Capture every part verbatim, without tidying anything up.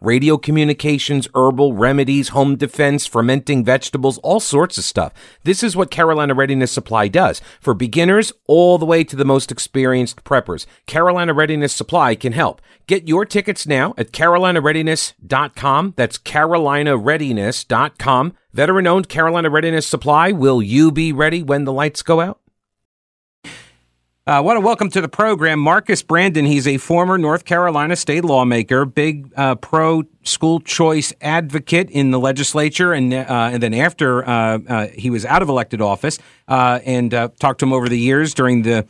radio communications, herbal remedies, home defense, fermenting vegetables, all sorts of stuff. This is what Carolina Readiness Supply does. For beginners all the way to the most experienced preppers, Carolina Readiness Supply can help. Get your tickets now at carolina readiness dot com. That's carolina readiness dot com. Veteran-owned Carolina Readiness Supply. Will you be ready when the lights go out? I uh, want to welcome to the program Marcus Brandon. He's a former North Carolina state lawmaker, big uh, pro-school choice advocate in the legislature, and uh, and then after uh, uh, he was out of elected office, uh, and uh, talked to him over the years during the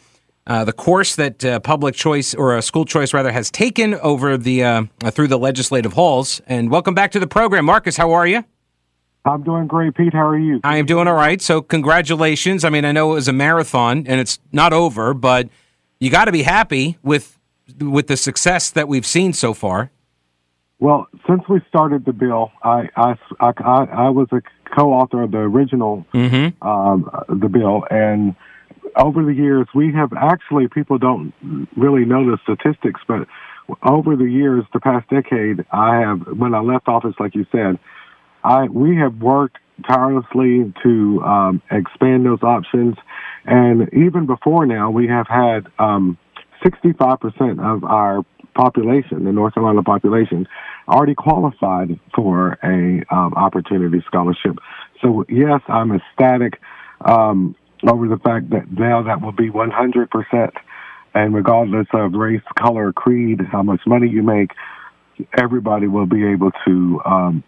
uh, the course that uh, public choice or uh, school choice rather has taken over the uh, through the legislative halls. And welcome back to the program, Marcus. How are you? I'm doing great, Pete. How are you? I am doing all right. So congratulations. I mean, I know it was a marathon, and it's not over, but you got to be happy with with the success that we've seen so far. Well, since we started the bill, I I, I, I was a co-author of the original mm-hmm. um, the bill, and over the years, we have actually, people don't really know the statistics, but over the years, the past decade, I have, when I left office, like you said, I, we have worked tirelessly to um, expand those options, and even before now, we have had um, sixty-five percent of our population, the North Carolina population, already qualified for a um, Opportunity Scholarship. So, yes, I'm ecstatic um, over the fact that now that will be one hundred percent, and regardless of race, color, creed, how much money you make, everybody will be able to um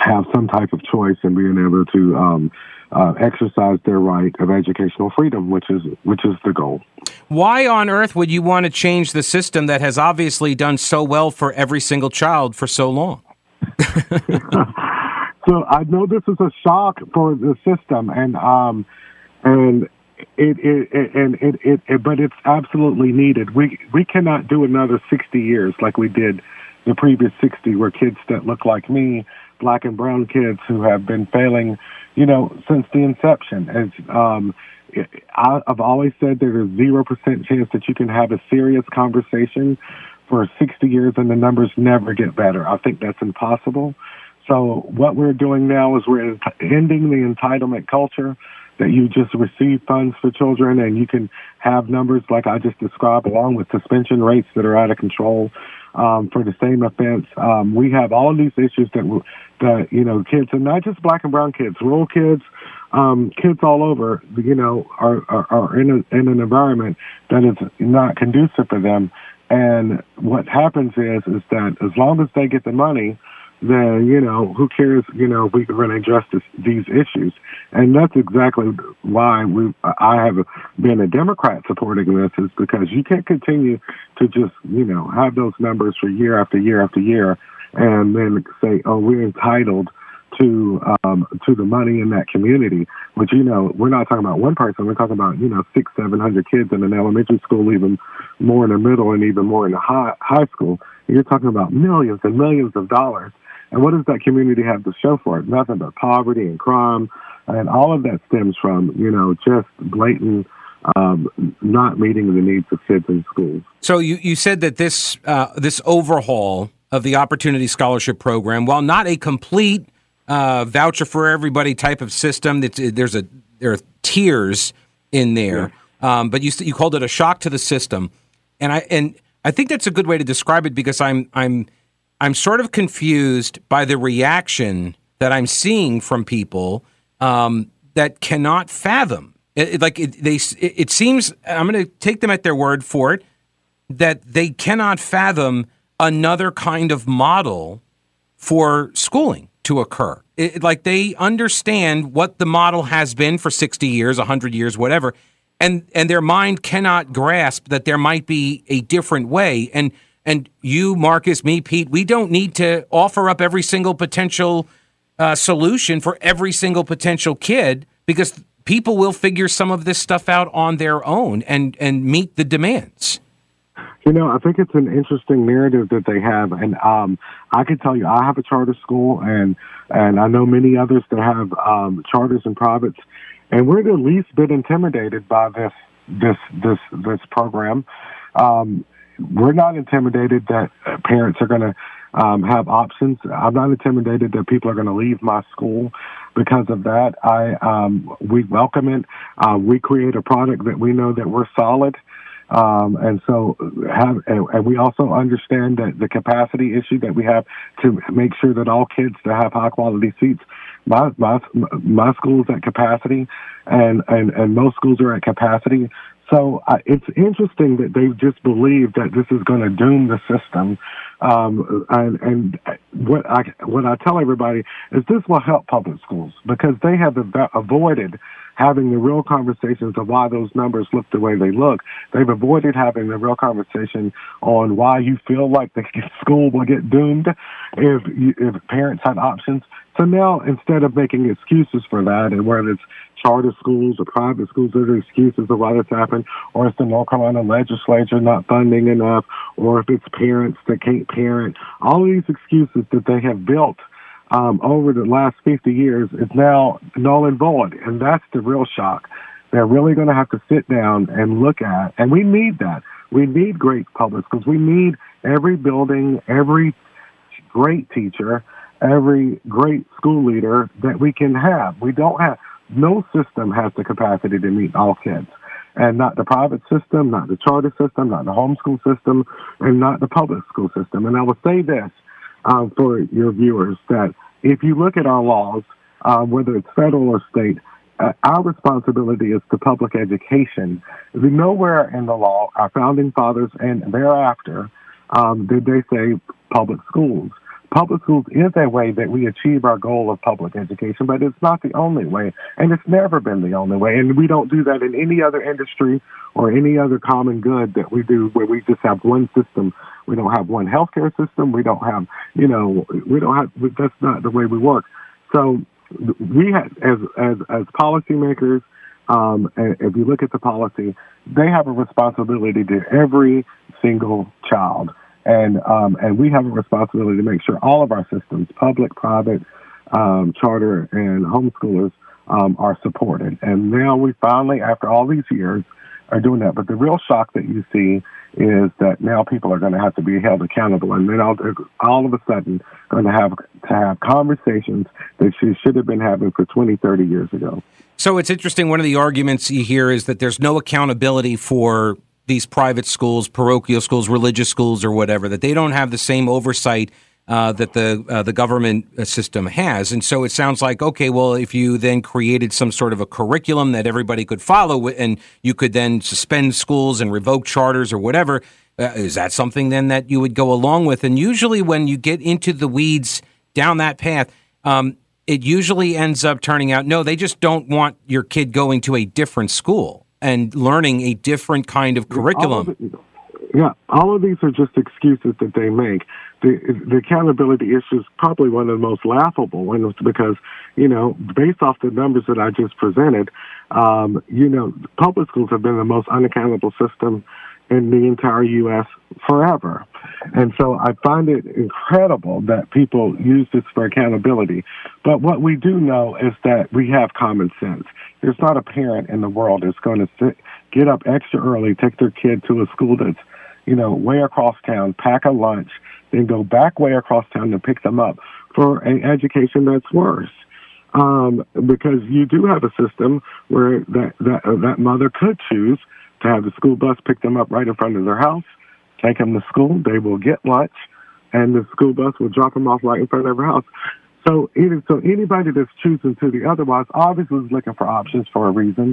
have some type of choice and being able to um, uh, exercise their right of educational freedom, which is which is the goal. Why on earth would you want to change the system that has obviously done so well for every single child for so long? So I know this is a shock for the system, and um, and it, it, it and it, it, it but it's absolutely needed. We we cannot do another sixty years like we did the previous sixty, where kids that look like me, Black and brown kids who have been failing, you know, since the inception. As um, I've always said, there's a zero percent chance that you can have a serious conversation for sixty years and the numbers never get better. I think that's impossible. So what we're doing now is we're ending the entitlement culture that you just receive funds for children and you can have numbers like I just described, along with suspension rates that are out of control. Um, for the same offense, um, we have all these issues that, that you know, kids, and not just Black and brown kids, rural kids, um, kids all over, you know, are are, are in a, in an environment that is not conducive for them. And what happens is, is that as long as they get the money, then you know, who cares? You know, we can really address this, these issues, and that's exactly why we I have been a Democrat supporting this, is because you can't continue to just you know have those numbers for year after year after year, and then say, oh, we're entitled to um, to the money in that community. But you know, we're not talking about one person; we're talking about you know six, seven hundred kids in an elementary school, even more in the middle, and even more in the high high school. And you're talking about millions and millions of dollars. And what does that community have to show for it? Nothing but poverty and crime, and all of that stems from, you know, just blatant um, not meeting the needs of kids in schools. So you, you said that this uh, this overhaul of the Opportunity Scholarship Program, while not a complete uh, voucher for everybody type of system, that's, there's a there are tiers in there, yeah. um, but you you called it a shock to the system, and I and I think that's a good way to describe it, because I'm I'm. I'm sort of confused by the reaction that I'm seeing from people um, that cannot fathom. It, it, like it, they, it, it seems, I'm going to take them at their word for it, that they cannot fathom another kind of model for schooling to occur. It, like they understand what the model has been for sixty years, one hundred years, whatever, and and their mind cannot grasp that there might be a different way. And And you, Marcus, me, Pete, we don't need to offer up every single potential uh, solution for every single potential kid, because people will figure some of this stuff out on their own and, and meet the demands. You know, I think it's an interesting narrative that they have. And um, I can tell you, I have a charter school, and and I know many others that have um, charters and privates, and we're the least bit intimidated by this this this this program. Um, we're not intimidated that parents are going to um, have options. I'm not intimidated that people are going to leave my school because of that. I um, we welcome it. Uh, we create a product that we know that we're solid. Um, and so, have, and we also understand that the capacity issue that we have to make sure that all kids to have high quality seats. My my my school's at capacity, and and and most schools are at capacity. So uh, it's interesting that they just believe that this is going to doom the system. Um, and, and what I what I tell everybody is this will help public schools because they have av- avoided. having the real conversations of why those numbers look the way they look. They've avoided having the real conversation on why you feel like the school will get doomed if you, if parents had options. So now, instead of making excuses for that, and whether it's charter schools or private schools that are excuses of why this happened, or it's the North Carolina legislature not funding enough, or if it's parents that can't parent, all of these excuses that they have built Um, over the last fifty years is now null and void, and that's the real shock. They're really going to have to sit down and look at, and we need that. We need great public schools. We need every building, every great teacher, every great school leader that we can have. We don't have, no system has the capacity to meet all kids, and not the private system, not the charter system, not the homeschool system, and not the public school system. And I will say this, Um, for your viewers, that if you look at our laws, uh, whether it's federal or state, uh, our responsibility is to public education. Nowhere in the law, our founding fathers and thereafter, um, did they say public schools. Public schools is a way that we achieve our goal of public education, but it's not the only way, and it's never been the only way, and we don't do that in any other industry or any other common good that we do where we just have one system. We don't have one healthcare system. We don't have, you know, we don't have, we, that's not the way we work. So we have, as, as, as policymakers, um, if you look at the policy, they have a responsibility to every single child. And, um, and we have a responsibility to make sure all of our systems, public, private, um, charter, and homeschoolers, um, are supported. And now we finally, after all these years, are doing that. But the real shock that you see is that now people are going to have to be held accountable, and then all, all of a sudden going to have to have conversations that she should have been having for twenty, thirty years ago. So it's interesting. One of the arguments you hear is that there's no accountability for these private schools, parochial schools, religious schools, or whatever, that they don't have the same oversight uh, that the uh, the government system has. And so it sounds like, okay, well, if you then created some sort of a curriculum that everybody could follow and you could then suspend schools and revoke charters or whatever, uh, is that something then that you would go along with? And usually when you get into the weeds down that path, um, it usually ends up turning out, no, they just don't want your kid going to a different school and learning a different kind of curriculum. All of the, yeah, all of these are just excuses that they make. The, the accountability issue is probably one of the most laughable ones because, you know, based off the numbers that I just presented, um, you know, public schools have been the most unaccountable system in the entire U S forever. And so I find it incredible that people use this for accountability. But what we do know is that we have common sense. There's not a parent in the world that's going to sit, get up extra early, take their kid to a school that's, you know, way across town, pack a lunch, then go back way across town to pick them up for an education that's worse. Um, because you do have a system where that, that, that mother could choose to have the school bus pick them up right in front of their house, take them to school, they will get lunch, and the school bus will drop them off right in front of their house. So, so anybody that's choosing to the otherwise obviously is looking for options for a reason,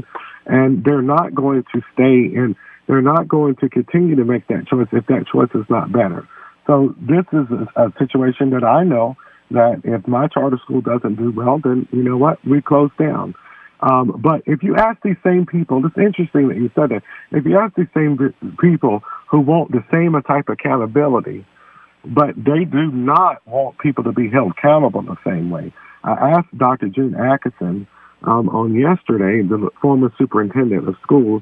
and they're not going to stay in, they're not going to continue to make that choice if that choice is not better. So this is a, a situation that I know that if my charter school doesn't do well, then you know what, we close down. Um, but if you ask these same people, it's interesting that you said that, if you ask these same people who want the same type of accountability, but they do not want people to be held accountable the same way. I asked Doctor June Atkinson um, on yesterday, the former superintendent of schools,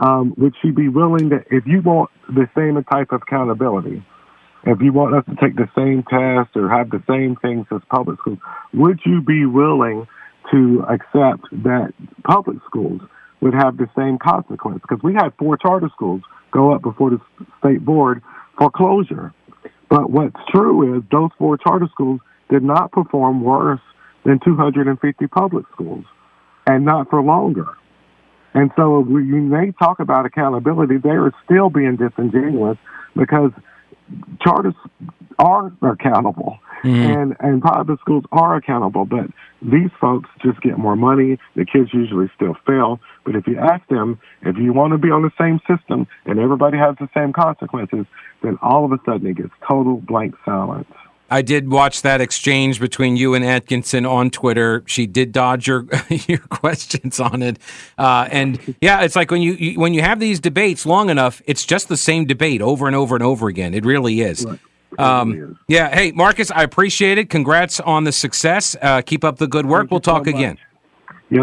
Um, would she be willing to, if you want the same type of accountability, if you want us to take the same tests or have the same things as public schools, would you be willing to accept that public schools would have the same consequence? Because we had four charter schools go up before the state board for closure. But what's true is those four charter schools did not perform worse than two hundred fifty public schools, and not for longer. And so when they talk about accountability, they are still being disingenuous because charters are accountable, mm-hmm. and, and private schools are accountable, but these folks just get more money. The kids usually still fail. But if you ask them, if you want to be on the same system and everybody has the same consequences, then all of a sudden it gets total blank silence. I did watch that exchange between you and Atkinson on Twitter. She did dodge your your questions on it, uh, and yeah, it's like when you, you when you have these debates long enough, it's just the same debate over and over and over again. It really is. Right. It um, really is. Yeah. Hey, Marcus, I appreciate it. Congrats on the success. Uh, keep up the good work. Thank we'll talk so again. Yep.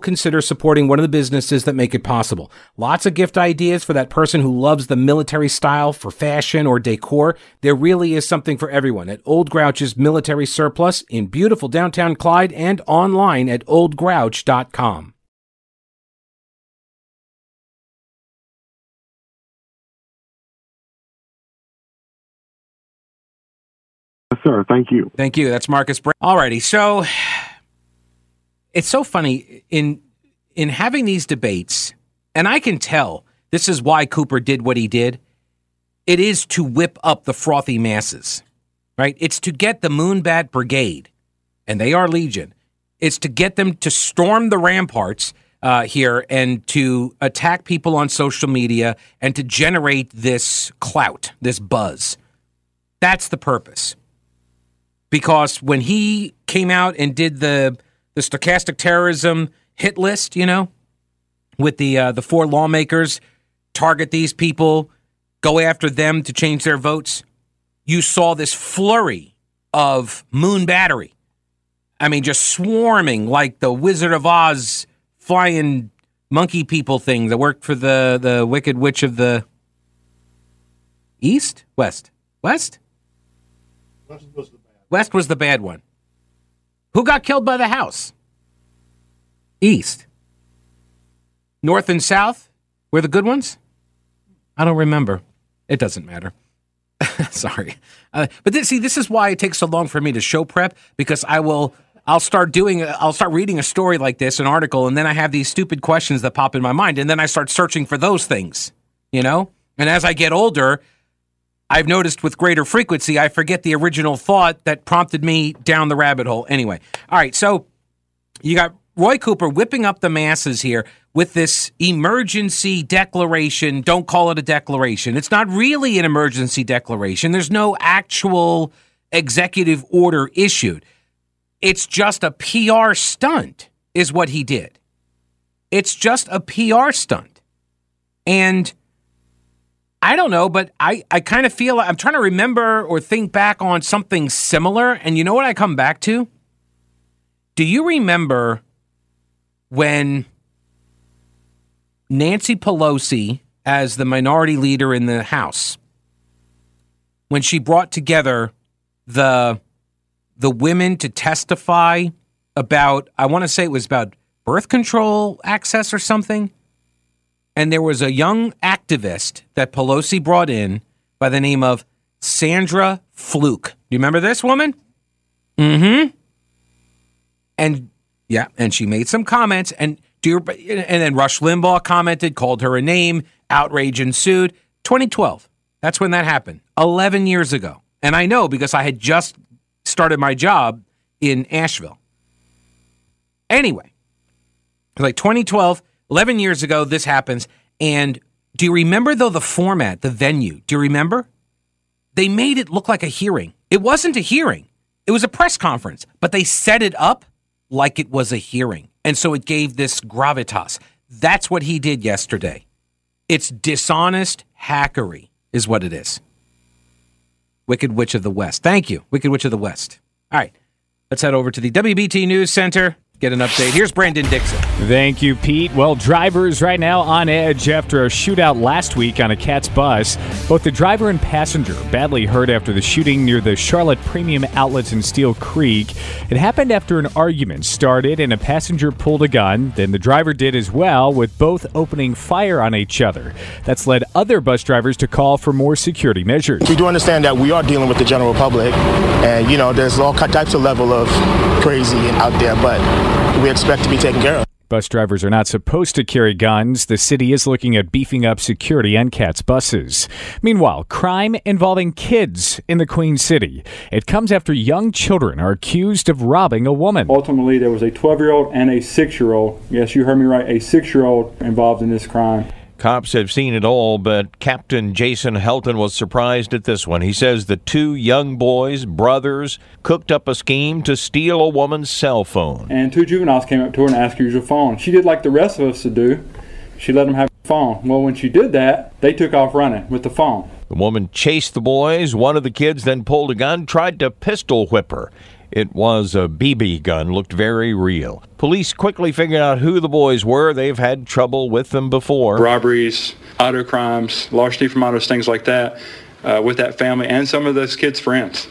consider supporting one of the businesses that make it possible. Lots of gift ideas for that person who loves the military style for fashion or decor. There really is something for everyone at Old Grouch's Military Surplus in beautiful downtown Clyde and online at old grouch dot com. Yes, sir. Thank you. Thank you. That's Marcus Brandon. All righty. So... it's so funny in in having these debates, and I can tell this is why Cooper did what he did. It is to whip up the frothy masses, right? It's to get the Moonbat Brigade, and they are legion. It's to get them to storm the ramparts uh, here and to attack people on social media and to generate this clout, this buzz. That's the purpose. Because when he came out and did the... the stochastic terrorism hit list, you know, with the uh, the four lawmakers, target these people, go after them to change their votes. You saw this flurry of moon battery. I mean, just swarming like the Wizard of Oz flying monkey people thing that worked for the, the Wicked Witch of the East? West? West? West was the bad, West was the bad one. Who got killed by the house? East. North and South were the good ones? I don't remember. It doesn't matter. Sorry. Uh, but this, see, this is why it takes so long for me to show prep, because I will, I'll start doing, I'll start reading a story like this, an article, and then I have these stupid questions that pop in my mind, and then I start searching for those things, you know? And as I get older, I've noticed with greater frequency, I forget the original thought that prompted me down the rabbit hole. Anyway, all right, so you got Roy Cooper whipping up the masses here with this emergency declaration. Don't call it a declaration. It's not really an emergency declaration. There's no actual executive order issued. It's just a P R stunt is what he did. It's just a P R stunt. And... I don't know, but I, I kind of feel I'm trying to remember or think back on something similar. And you know what I come back to? Do you remember when Nancy Pelosi, as the minority leader in the House, when she brought together the the women to testify about, I want to say it was about birth control access or something? And there was a young activist that Pelosi brought in by the name of Sandra Fluke. Do you remember this woman? Mm-hmm. And, yeah, and she made some comments. And, do you, and then Rush Limbaugh commented, called her a name. Outrage ensued. twenty twelve. That's when that happened. eleven years ago. And I know because I had just started my job in Asheville. Anyway, like twenty twelve... eleven years ago, this happens, and Do you remember, though, the format, the venue? Do you remember? They made it look like a hearing. It wasn't a hearing. It was a press conference, but they set it up like it was a hearing. And so it gave this gravitas. That's what he did yesterday. It's dishonest hackery is what it is. Wicked Witch of the West. Thank you, Wicked Witch of the West. All right, let's head over to the W B T News Center. Get an update. Here's Brandon Dixon. Thank you, Pete. Well, drivers right now on edge after a shootout last week on a CATS bus. Both the driver and passenger badly hurt after the shooting near the Charlotte Premium Outlets in Steele Creek. It happened after an argument started and a passenger pulled a gun. Then the driver did as well, with both opening fire on each other. That's led other bus drivers to call for more security measures. We do understand that we are dealing with the general public, and, you know, there's all types of level of crazy out there, but we expect to be taken care of. Bus drivers are not supposed to carry guns. The city is looking at beefing up security on CATS buses. Meanwhile, crime involving kids in the Queen City. It comes after young children are accused of robbing a woman. Ultimately, there was a twelve-year-old and a six-year-old. Yes, you heard me right, a six-year-old involved in this crime. Cops have seen it all, but Captain Jason Helton was surprised at this one. He says the two young boys, brothers, cooked up a scheme to steal a woman's cell phone. And two juveniles came up to her and asked her to use her phone. She did like the rest of us to do. She let them have her phone. Well, when she did that, they took off running with the phone. The woman chased the boys. One of the kids then pulled a gun, tried to pistol whip her. It was a B B gun, looked very real. Police quickly figured out who the boys were. They've had trouble with them before. Robberies, auto crimes, larceny from autos, things like that, uh, with that family and some of those kids' friends.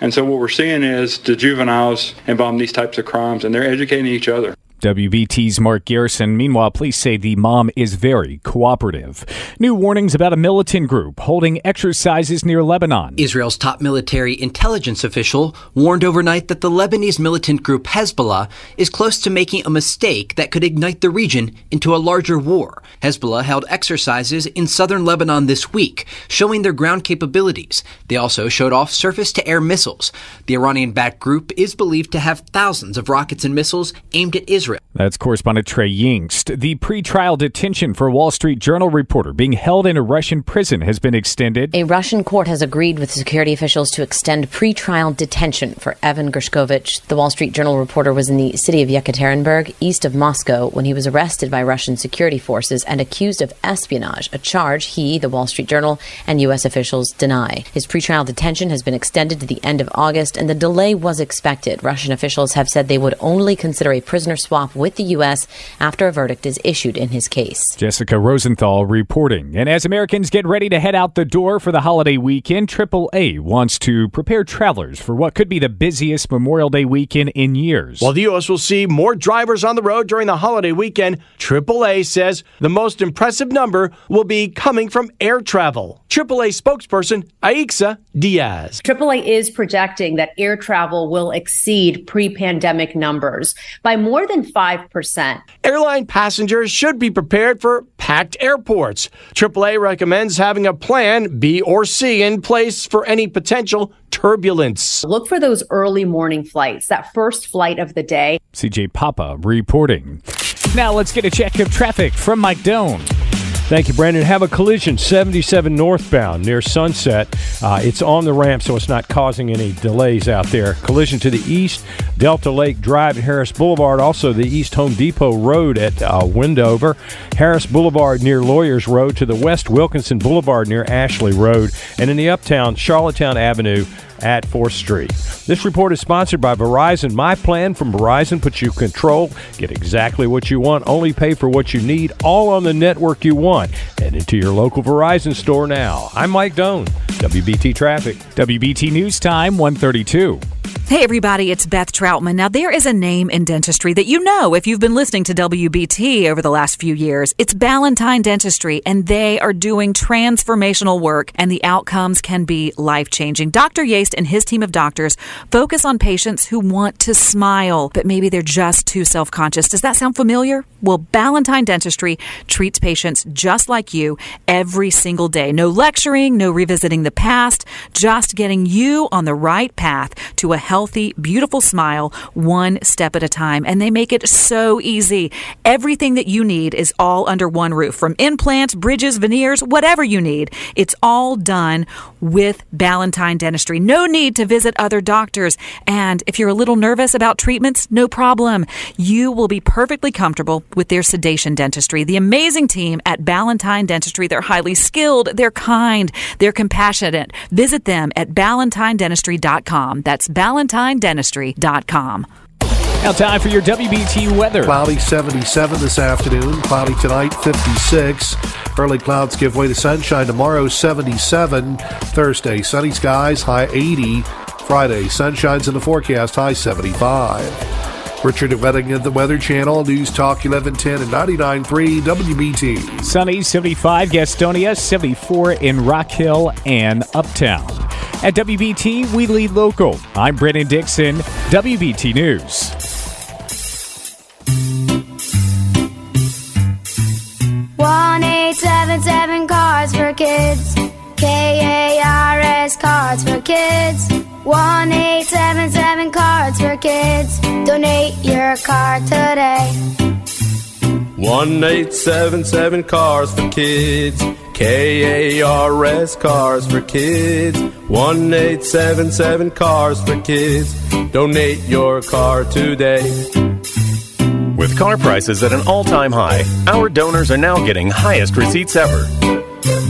And so what we're seeing is the juveniles involved in these types of crimes, and they're educating each other. W B T's Mark Garrison. Meanwhile, police say the mom is very cooperative. New warnings about a militant group holding exercises near Lebanon. Israel's top military intelligence official warned overnight that the Lebanese militant group Hezbollah is close to making a mistake that could ignite the region into a larger war. Hezbollah held exercises in southern Lebanon this week, showing their ground capabilities. They also showed off surface-to-air missiles. The Iranian-backed group is believed to have thousands of rockets and missiles aimed at Israel. That's correspondent Trey Yingst. The pretrial detention for a Wall Street Journal reporter being held in a Russian prison has been extended. A Russian court has agreed with security officials to extend pretrial detention for Evan Gershkovich. The Wall Street Journal reporter was in the city of Yekaterinburg, east of Moscow, when he was arrested by Russian security forces and accused of espionage, a charge he, the Wall Street Journal, and U S officials deny. His pretrial detention has been extended to the end of August, and the delay was expected. Russian officials have said they would only consider a prisoner swap with the U S after a verdict is issued in his case. Jessica Rosenthal reporting. And as Americans get ready to head out the door for the holiday weekend, triple A wants to prepare travelers for what could be the busiest Memorial Day weekend in years. While the U S will see more drivers on the road during the holiday weekend, triple A says the most impressive number will be coming from air travel. triple A spokesperson Aixa Diaz. triple A is projecting that air travel will exceed pre-pandemic numbers by more than five percent. Airline passengers should be prepared for packed airports. triple A recommends having a plan B or C in place for any potential turbulence. Look for those early morning flights, that first flight of the day. C J Papa reporting. Now let's get a check of traffic from Mike Doan. Thank you, Brandon. Have a collision, seventy-seven northbound near Sunset. Uh, it's on the ramp, so it's not causing any delays out there. Collision to the east, Delta Lake Drive at Harris Boulevard. Also, the East Home Depot Road at uh, Wendover. Harris Boulevard near Lawyers Road. To the west, Wilkinson Boulevard near Ashley Road. And in the uptown, Charlottetown Avenue at fourth Street. This report is sponsored by Verizon. My plan from Verizon puts you in control. Get exactly what you want, only pay for what you need, all on the network you want. Head into your local Verizon store now. I'm Mike Doan, W B T Traffic. W B T News Time, one thirty-two. Hey, everybody, it's Beth Troutman. Now, there is a name in dentistry that you know if you've been listening to W B T over the last few years. It's Ballantyne Dentistry, and they are doing transformational work, and the outcomes can be life-changing. Doctor Yates and his team of doctors focus on patients who want to smile, but maybe they're just too self-conscious. Does that sound familiar? Well, Ballantyne Dentistry treats patients just like you every single day. No lecturing, no revisiting the past, just getting you on the right path to a healthy healthy, beautiful smile one step at a time. And they make it so easy. Everything that you need is all under one roof. From implants, bridges, veneers, whatever you need, it's all done with Ballantyne Dentistry. No need to visit other doctors. And if you're a little nervous about treatments, no problem. You will be perfectly comfortable with their sedation dentistry. The amazing team at Ballantyne Dentistry, they're highly skilled, they're kind, they're compassionate. Visit them at ballantyne dentistry dot com. That's ballantyne dentistry dot com. Now time for your W B T weather. Cloudy, seventy-seven this afternoon. Cloudy tonight, fifty-six. Early clouds give way to sunshine tomorrow, seventy-seven. Thursday, sunny skies, high eighty. Friday, sunshine's in the forecast, high seventy-five. Richard Wedding at the Weather Channel, News Talk eleven ten and ninety-nine point three W B T. Sunny, seventy-five. Gastonia, seventy-four in Rock Hill and Uptown. At W B T, we lead local. I'm Brandon Dixon, W B T News. one eight seven seven Cards for Kids. K A R S Cards for Kids. one eight seven seven Cards for Kids. Donate your card today. one eight seven seven Cards for Kids. K A R S Cars for Kids. one eight seven seven Cars for Kids. Donate your car today. With car prices at an all-time high, our donors are now getting highest receipts ever.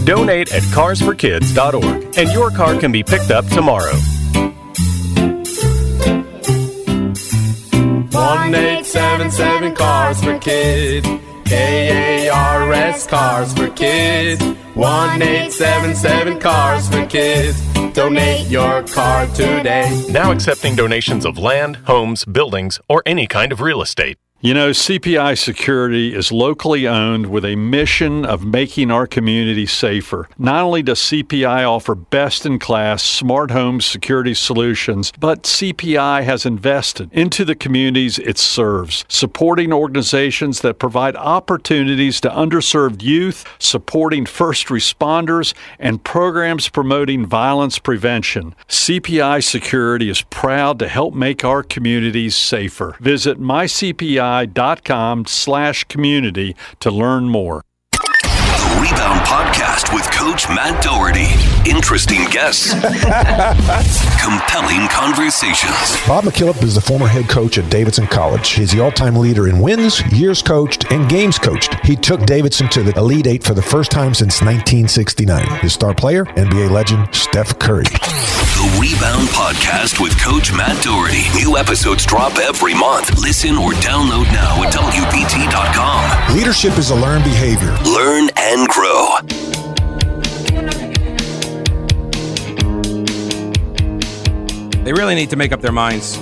Donate at cars for kids dot org and your car can be picked up tomorrow. one eight seven seven Cars for Kids. K A R S Cars for Kids. one eight seven seven Cars for Kids. Donate your car today. Now accepting donations of land, homes, buildings, or any kind of real estate. You know, C P I Security is locally owned with a mission of making our community safer. Not only does C P I offer best-in-class smart home security solutions, but C P I has invested into the communities it serves, supporting organizations that provide opportunities to underserved youth, supporting first responders, and programs promoting violence prevention. C P I Security is proud to help make our communities safer. Visit my C P I dot com slash community to learn more. The Rebound Podcast with Coach Matt Doherty. Interesting guests. Compelling conversations. Bob McKillop is the former head coach at Davidson College. He's the all-time leader in wins, years coached, and games coached. He took Davidson to the Elite Eight for the first time since nineteen sixty-nine. His star player, N B A legend Steph Curry. The Rebound Podcast with Coach Matt Doherty. New episodes drop every month. Listen or download now at W B T dot com. Leadership is a learned behavior. Learn and And grow. They really need to make up their minds.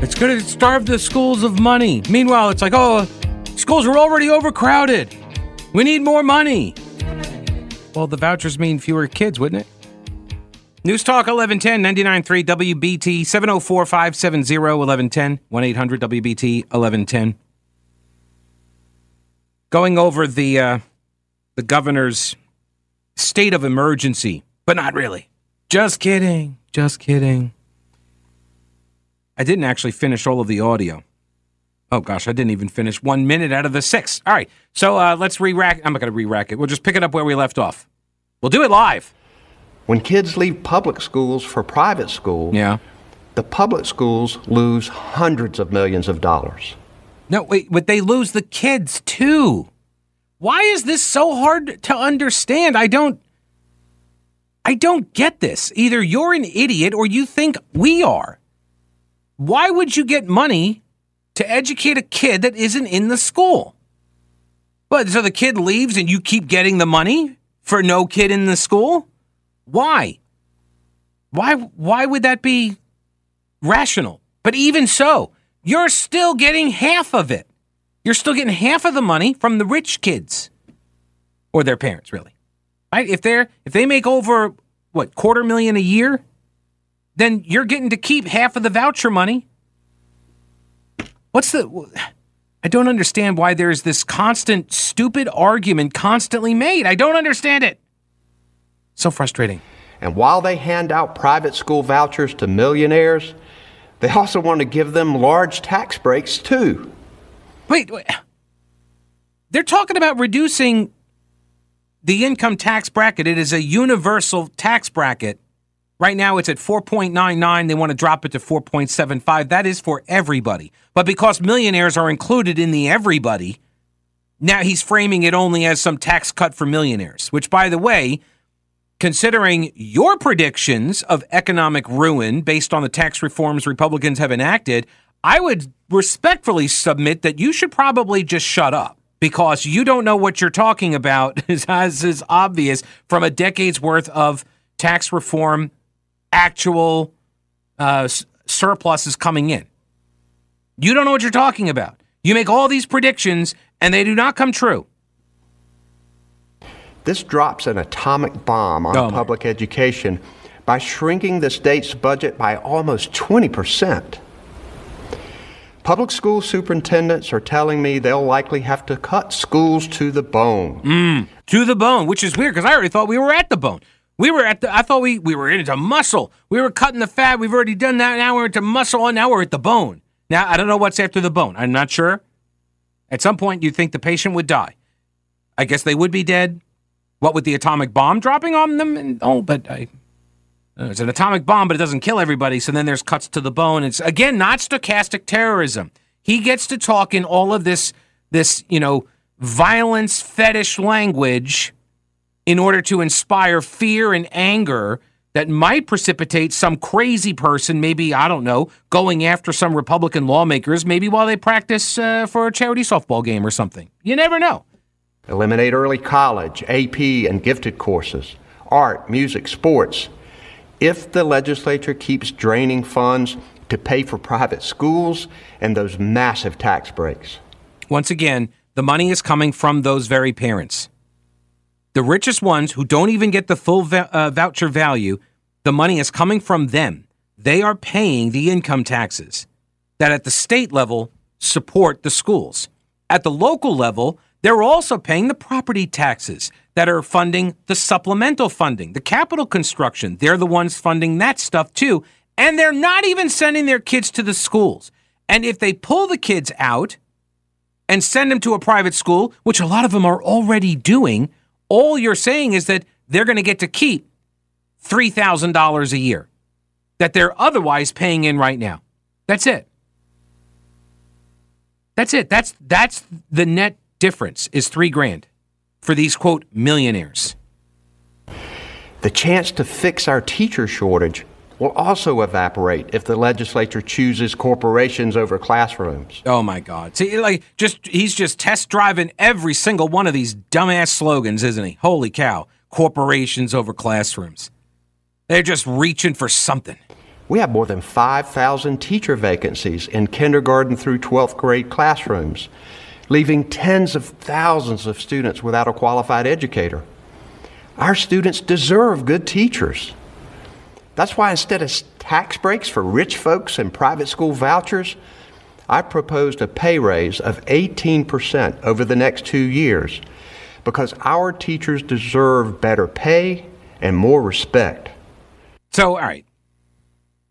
It's going to starve the schools of money. Meanwhile, it's like, oh, schools are already overcrowded. We need more money. Well, the vouchers mean fewer kids, wouldn't it? News Talk eleven ten, ninety-nine point three W B T, seven oh four, five seven oh, eleven ten, one eight hundred W B T eleven ten. Going over the uh, the governor's state of emergency, but not really. Just kidding. Just kidding. I didn't actually finish all of the audio. Oh, gosh, I didn't even finish one minute out of the six. All right, so uh, let's re-rack. I'm not going to re-rack it. We'll just pick it up where we left off. We'll do it live. When kids leave public schools for private school, yeah. The public schools lose hundreds of millions of dollars. No, wait, but they lose the kids, too. Why is this so hard to understand? I don't, I don't get this. Either you're an idiot or you think we are. Why would you get money to educate a kid that isn't in the school? But so the kid leaves and you keep getting the money for no kid in the school? Why? Why, why would that be rational? But even so, you're still getting half of it. You're still getting half of the money from the rich kids or their parents, really. Right? If they're if they make over what quarter million a year, then you're getting to keep half of the voucher money. What's the? I don't understand why there is this constant stupid argument constantly made. I don't understand it. So frustrating. And while they hand out private school vouchers to millionaires, they also want to give them large tax breaks, too. Wait, wait. They're talking about reducing the income tax bracket. It is a universal tax bracket. Right now, it's at four point nine nine. They want to drop it to four point seven five. That is for everybody. But because millionaires are included in the everybody, now he's framing it only as some tax cut for millionaires, which, by the way, considering your predictions of economic ruin based on the tax reforms Republicans have enacted, I would respectfully submit that you should probably just shut up, because you don't know what you're talking about, as is obvious from a decade's worth of tax reform, actual uh, surpluses coming in. You don't know what you're talking about. You make all these predictions, and they do not come true. This drops an atomic bomb on oh, public my. education by shrinking the state's budget by almost twenty percent. Public school superintendents are telling me they'll likely have to cut schools to the bone. Mm, to the bone, which is weird, because I already thought we were at the bone. We were at the, I thought we, we were into muscle. We were cutting the fat. We've already done that. Now we're into muscle, and now we're at the bone. Now, I don't know what's after the bone. I'm not sure. At some point, you'd think the patient would die. I guess they would be dead. What with the atomic bomb dropping on them? And, oh, but I, it's an atomic bomb, but it doesn't kill everybody. So then there's cuts to the bone. It's, again, not stochastic terrorism. He gets to talk in all of this, this, you know, violence fetish language in order to inspire fear and anger that might precipitate some crazy person, maybe, I don't know, going after some Republican lawmakers, maybe while they practice uh, for a charity softball game or something. You never know. Eliminate early college, A P and gifted courses, art, music, sports. If the legislature keeps draining funds to pay for private schools and those massive tax breaks. Once again, the money is coming from those very parents. The richest ones who don't even get the full va- uh, voucher value, the money is coming from them. They are paying the income taxes that at the state level support the schools. At the local level, they're also paying the property taxes that are funding the supplemental funding, the capital construction. They're the ones funding that stuff too. And they're not even sending their kids to the schools. And if they pull the kids out and send them to a private school, which a lot of them are already doing, all you're saying is that they're going to get to keep three thousand dollars a year that they're otherwise paying in right now. That's it. That's it. That's that's the net difference is three grand for these, quote, millionaires. The chance to fix our teacher shortage will also evaporate if the legislature chooses corporations over classrooms. Oh, my God. See, like, just he's just test-driving every single one of these dumbass slogans, isn't he? Holy cow. Corporations over classrooms. They're just reaching for something. We have more than five thousand teacher vacancies in kindergarten through twelfth grade classrooms, leaving tens of thousands of students without a qualified educator. Our students deserve good teachers. That's why instead of tax breaks for rich folks and private school vouchers, I proposed a pay raise of eighteen percent over the next two years because our teachers deserve better pay and more respect. So, all right,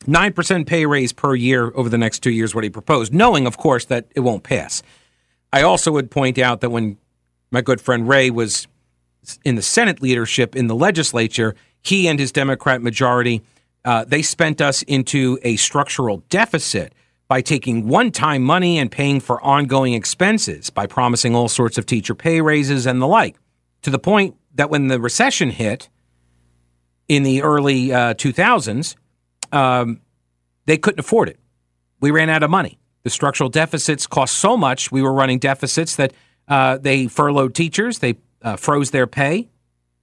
nine percent pay raise per year over the next two years, what he proposed, knowing, of course, that it won't pass. I also would point out that when my good friend Ray was in the Senate leadership in the legislature, he and his Democrat majority, uh, they spent us into a structural deficit by taking one-time money and paying for ongoing expenses by promising all sorts of teacher pay raises and the like, to the point that when the recession hit in the early uh, two thousands, um, they couldn't afford it. We ran out of money. The structural deficits cost so much, we were running deficits that uh, they furloughed teachers, they uh, froze their pay,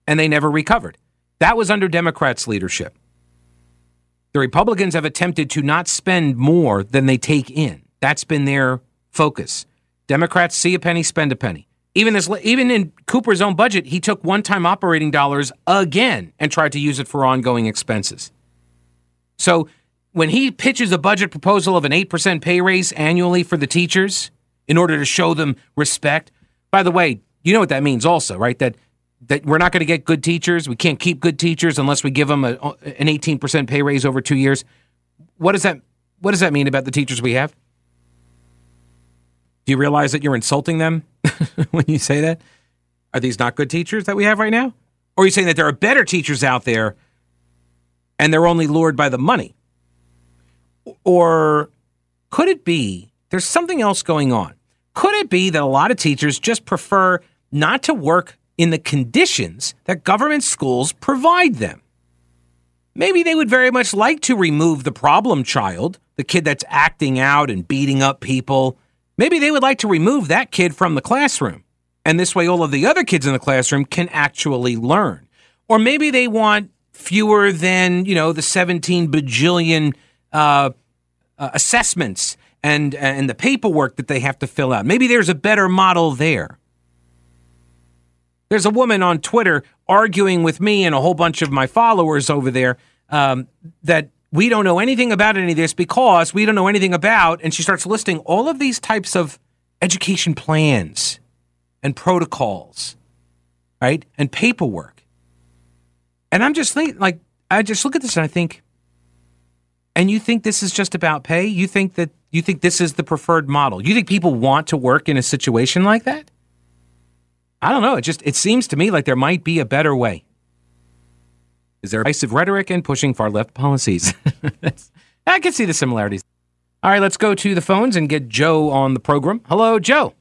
and they never recovered. That was under Democrats' leadership. The Republicans have attempted to not spend more than they take in. That's been their focus. Democrats see a penny, spend a penny. Even this, even in Cooper's own budget, he took one-time operating dollars again and tried to use it for ongoing expenses. So when he pitches a budget proposal of an eight percent pay raise annually for the teachers in order to show them respect, by the way, you know what that means also, right? That that we're not going to get good teachers. We can't keep good teachers unless we give them a, an eighteen percent pay raise over two years. What does that what does that mean about the teachers we have? Do you realize that you're insulting them when you say that? Are these not good teachers that we have right now? Or are you saying that there are better teachers out there and they're only lured by the money? Or could it be there's something else going on? Could it be that a lot of teachers just prefer not to work in the conditions that government schools provide them? Maybe they would very much like to remove the problem child, the kid that's acting out and beating up people. Maybe they would like to remove that kid from the classroom. And this way, all of the other kids in the classroom can actually learn. Or maybe they want fewer than, you know, the seventeen bajillion uh, uh, assessments and, and the paperwork that they have to fill out. Maybe there's a better model there. There's a woman on Twitter arguing with me and a whole bunch of my followers over there um, that we don't know anything about any of this because we don't know anything about, and she starts listing all of these types of education plans and protocols, right, and paperwork. And I'm just thinking, like, I just look at this and I think, and you think this is just about pay? You think that, you think this is the preferred model? You think people want to work in a situation like that? I don't know. It just it seems to me like there might be a better way. Is there divisive rhetoric and pushing far-left policies? I can see the similarities. All right, let's go to the phones and get Joe on the program. Hello, Joe.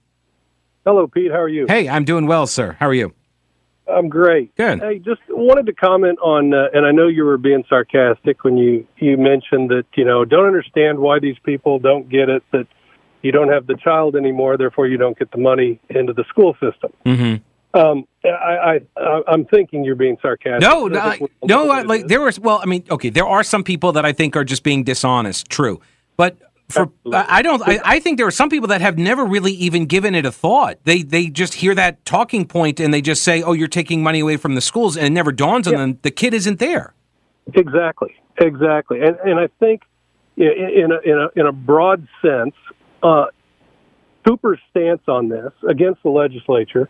Hello, Pete. How are you? Hey, I'm doing well, sir. How are you? I'm great. Good. Hey, just wanted to comment on, uh, and I know you were being sarcastic when you, you mentioned that, you know, don't understand why these people don't get it, that you don't have the child anymore, therefore you don't get the money into the school system. Mm-hmm. Um, I, I, I'm thinking you're being sarcastic. No, no, I, no I, like there were. Well, I mean, okay, there are some people that I think are just being dishonest. True, but for I, I don't. I, I think there are some people that have never really even given it a thought. They they just hear that talking point and they just say, "Oh, you're taking money away from the schools," and it never dawns on yeah. them the kid isn't there. Exactly, exactly, and and I think in a, in a in a broad sense. Uh, Cooper's stance on this against the legislature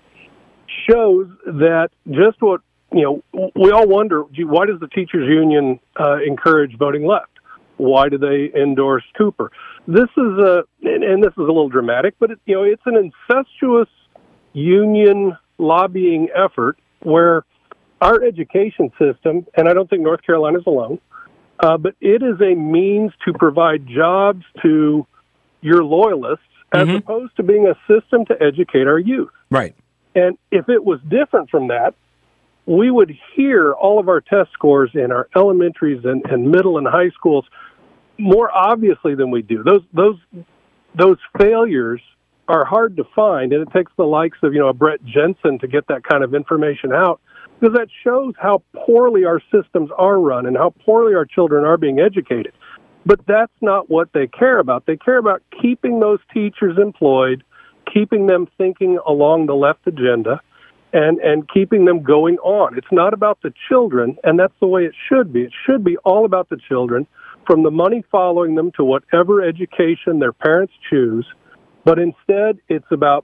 shows that just what, you know, we all wonder, gee, why does the teachers union uh, encourage voting left? Why do they endorse Cooper? This is a, and, and this is a little dramatic, but it, you know, it's an incestuous union lobbying effort where our education system, and I don't think North Carolina's alone, uh, but it is a means to provide jobs to your loyalists, as mm-hmm. opposed to being a system to educate our youth. Right. And if it was different from that, we would hear all of our test scores in our elementaries and, and middle and high schools more obviously than we do. Those those those failures are hard to find, and it takes the likes of, you know, a Brett Jensen to get that kind of information out, because that shows how poorly our systems are run and how poorly our children are being educated. But that's not what they care about. They care about keeping those teachers employed, keeping them thinking along the left agenda, and, and keeping them going on. It's not about the children, and that's the way it should be. It should be all about the children, from the money following them to whatever education their parents choose. But instead, it's about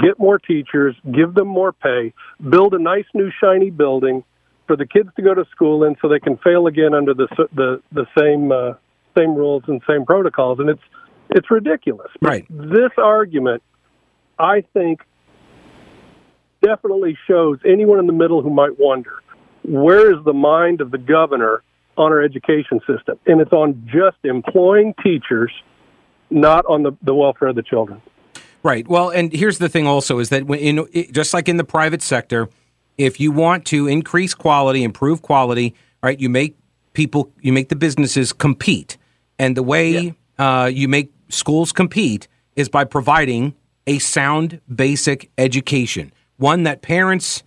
get more teachers, give them more pay, build a nice new shiny building for the kids to go to school in so they can fail again under the the, the same... Uh, same rules and same protocols, and it's it's ridiculous. Right. This argument, I think, definitely shows anyone in the middle who might wonder, where is the mind of the governor on our education system? And it's on just employing teachers, not on the, the welfare of the children. Right. Well, and here's the thing also is that when in, just like in the private sector, if you want to increase quality, improve quality, right, you make people, you make the businesses compete. And the way yeah. uh, you make schools compete is by providing a sound, basic education, one that parents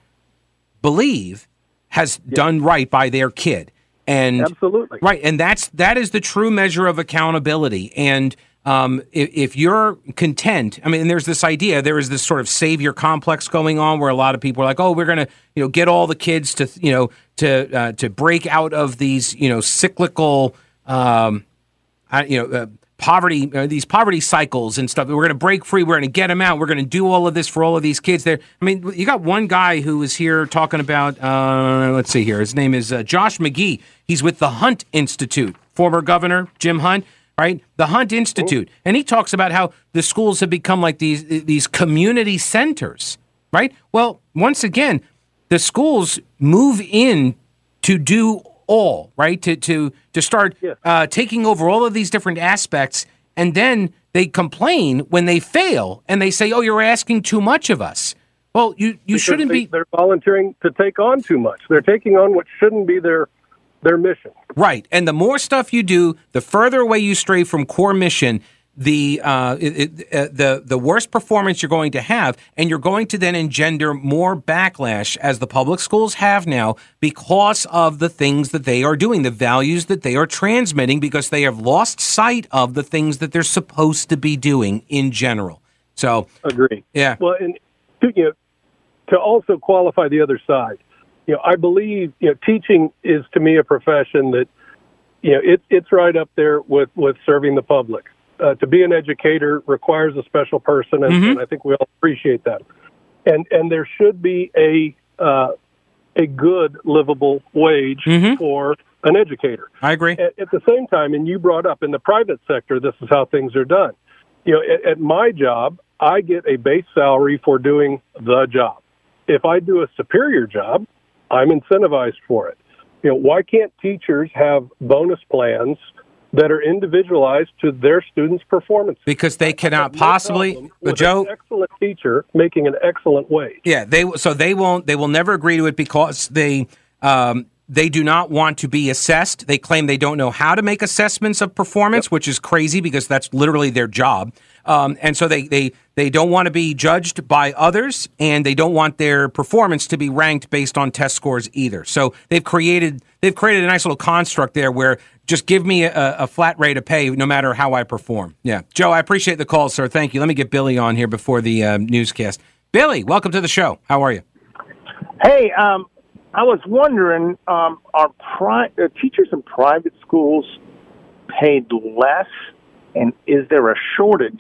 believe has yeah. done right by their kid. And absolutely right, and that's that is the true measure of accountability. And um, if, if you're content, I mean, and there's this idea, there is this sort of savior complex going on where a lot of people are like, oh, we're going to, you know, get all the kids to, you know, to uh, to break out of these, you know, cyclical. Um, I, you know, uh, poverty, uh, these poverty cycles and stuff. We're going to break free. We're going to get them out. We're going to do all of this for all of these kids there. I mean, you got one guy who is here talking about, uh, let's see here. His name is uh, Josh McGee. He's with the Hunt Institute, former governor Jim Hunt, right? The Hunt Institute. Oh. And he talks about how the schools have become like these, these community centers, right? Well, once again, the schools move in to do all, right? To to to start yeah. uh, taking over all of these different aspects, and then they complain when they fail, and they say, "Oh, you're asking too much of us." Well, you, you because shouldn't they, be. They're volunteering to take on too much. They're taking on what shouldn't be their their mission. Right, and the more stuff you do, the further away you stray from core mission. The uh, it, it, uh, the the worst performance you're going to have, and you're going to then engender more backlash, as the public schools have now, because of the things that they are doing, the values that they are transmitting, because they have lost sight of the things that they're supposed to be doing in general. So, agree. Yeah. Well, and to, you know, to also qualify the other side, you know, I believe you know teaching is to me a profession that you know it, it's right up there with, with serving the public. Uh, to be an educator requires a special person, and, mm-hmm. and I think we all appreciate that. And and there should be a uh, a good livable wage mm-hmm. for an educator. I agree. At, at the same time, and you brought up in the private sector, this is how things are done. You know, at, at my job, I get a base salary for doing the job. If I do a superior job, I'm incentivized for it. You know, why can't teachers have bonus plans that are individualized to their students' performance? Because they cannot possibly. But Joe, an excellent teacher making an excellent wage. Yeah, they so they won't. They will never agree to it because they um, they do not want to be assessed. They claim they don't know how to make assessments of performance, yep. which is crazy because that's literally their job. Um, and so they they they don't want to be judged by others, and they don't want their performance to be ranked based on test scores either. So they've created they've created a nice little construct there where. Just give me a, a flat rate of pay no matter how I perform. Yeah. Joe, I appreciate the call, sir. Thank you. Let me get Billy on here before the uh, newscast. Billy, welcome to the show. How are you? Hey, um, I was wondering, um, are, pri- are teachers in private schools paid less, and is there a shortage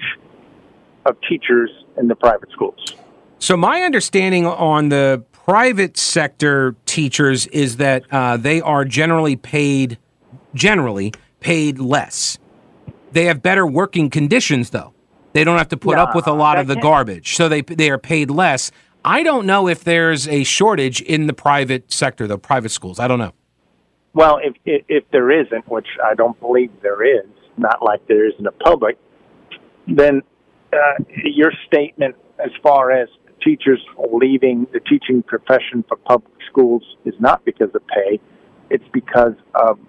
of teachers in the private schools? So my understanding on the private sector teachers is that uh, they are generally paid generally paid less. They have better working conditions, though. They don't have to put nah, up with a lot of the garbage, so they they are paid less. I don't know if there's a shortage in the private sector, though, private schools. I don't know. Well, if, if if there isn't, which I don't believe there is, not like there is in the public, then uh, your statement as far as teachers leaving the teaching profession for public schools is not because of pay. It's because of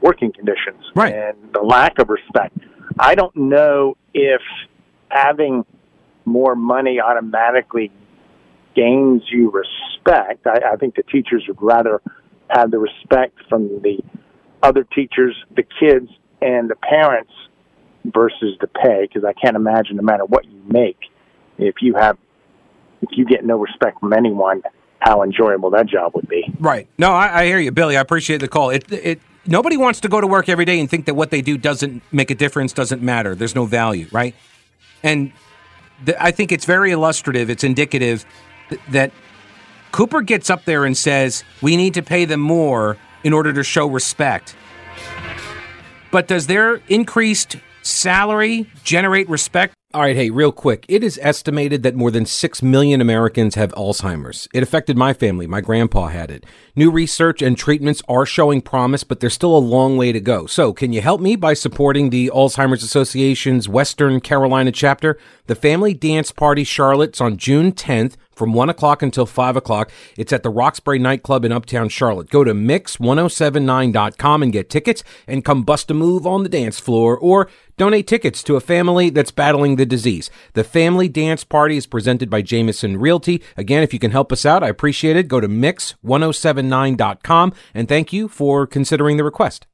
working conditions right. and the lack of respect. I don't know if having more money automatically gains you respect. I, I think the teachers would rather have the respect from the other teachers, the kids, and the parents versus the pay, because I can't imagine no matter what you make, if you have, if you get no respect from anyone, how enjoyable that job would be. Right. No, I, I hear you, Billy. I appreciate the call. It, it, Nobody wants to go to work every day and think that what they do doesn't make a difference, doesn't matter. There's no value, right? And th- I think it's very illustrative, it's indicative th- that Cooper gets up there and says, we need to pay them more in order to show respect. But does their increased salary generate respect? All right, hey, real quick. It is estimated that more than six million Americans have Alzheimer's. It affected my family. My grandpa had it. New research and treatments are showing promise, but there's still a long way to go. So can you help me by supporting the Alzheimer's Association's Western Carolina chapter? The Family Dance Party Charlotte's on June tenth from one o'clock until five o'clock. It's at the Roxbury Nightclub in Uptown Charlotte. Go to mix ten seventy-nine dot com and get tickets and come bust a move on the dance floor or donate tickets to a family that's battling the disease. The Family Dance Party is presented by Jameson Realty. Again, if you can help us out, I appreciate it. Go to mix ten seventy-nine dot com and thank you for considering the request.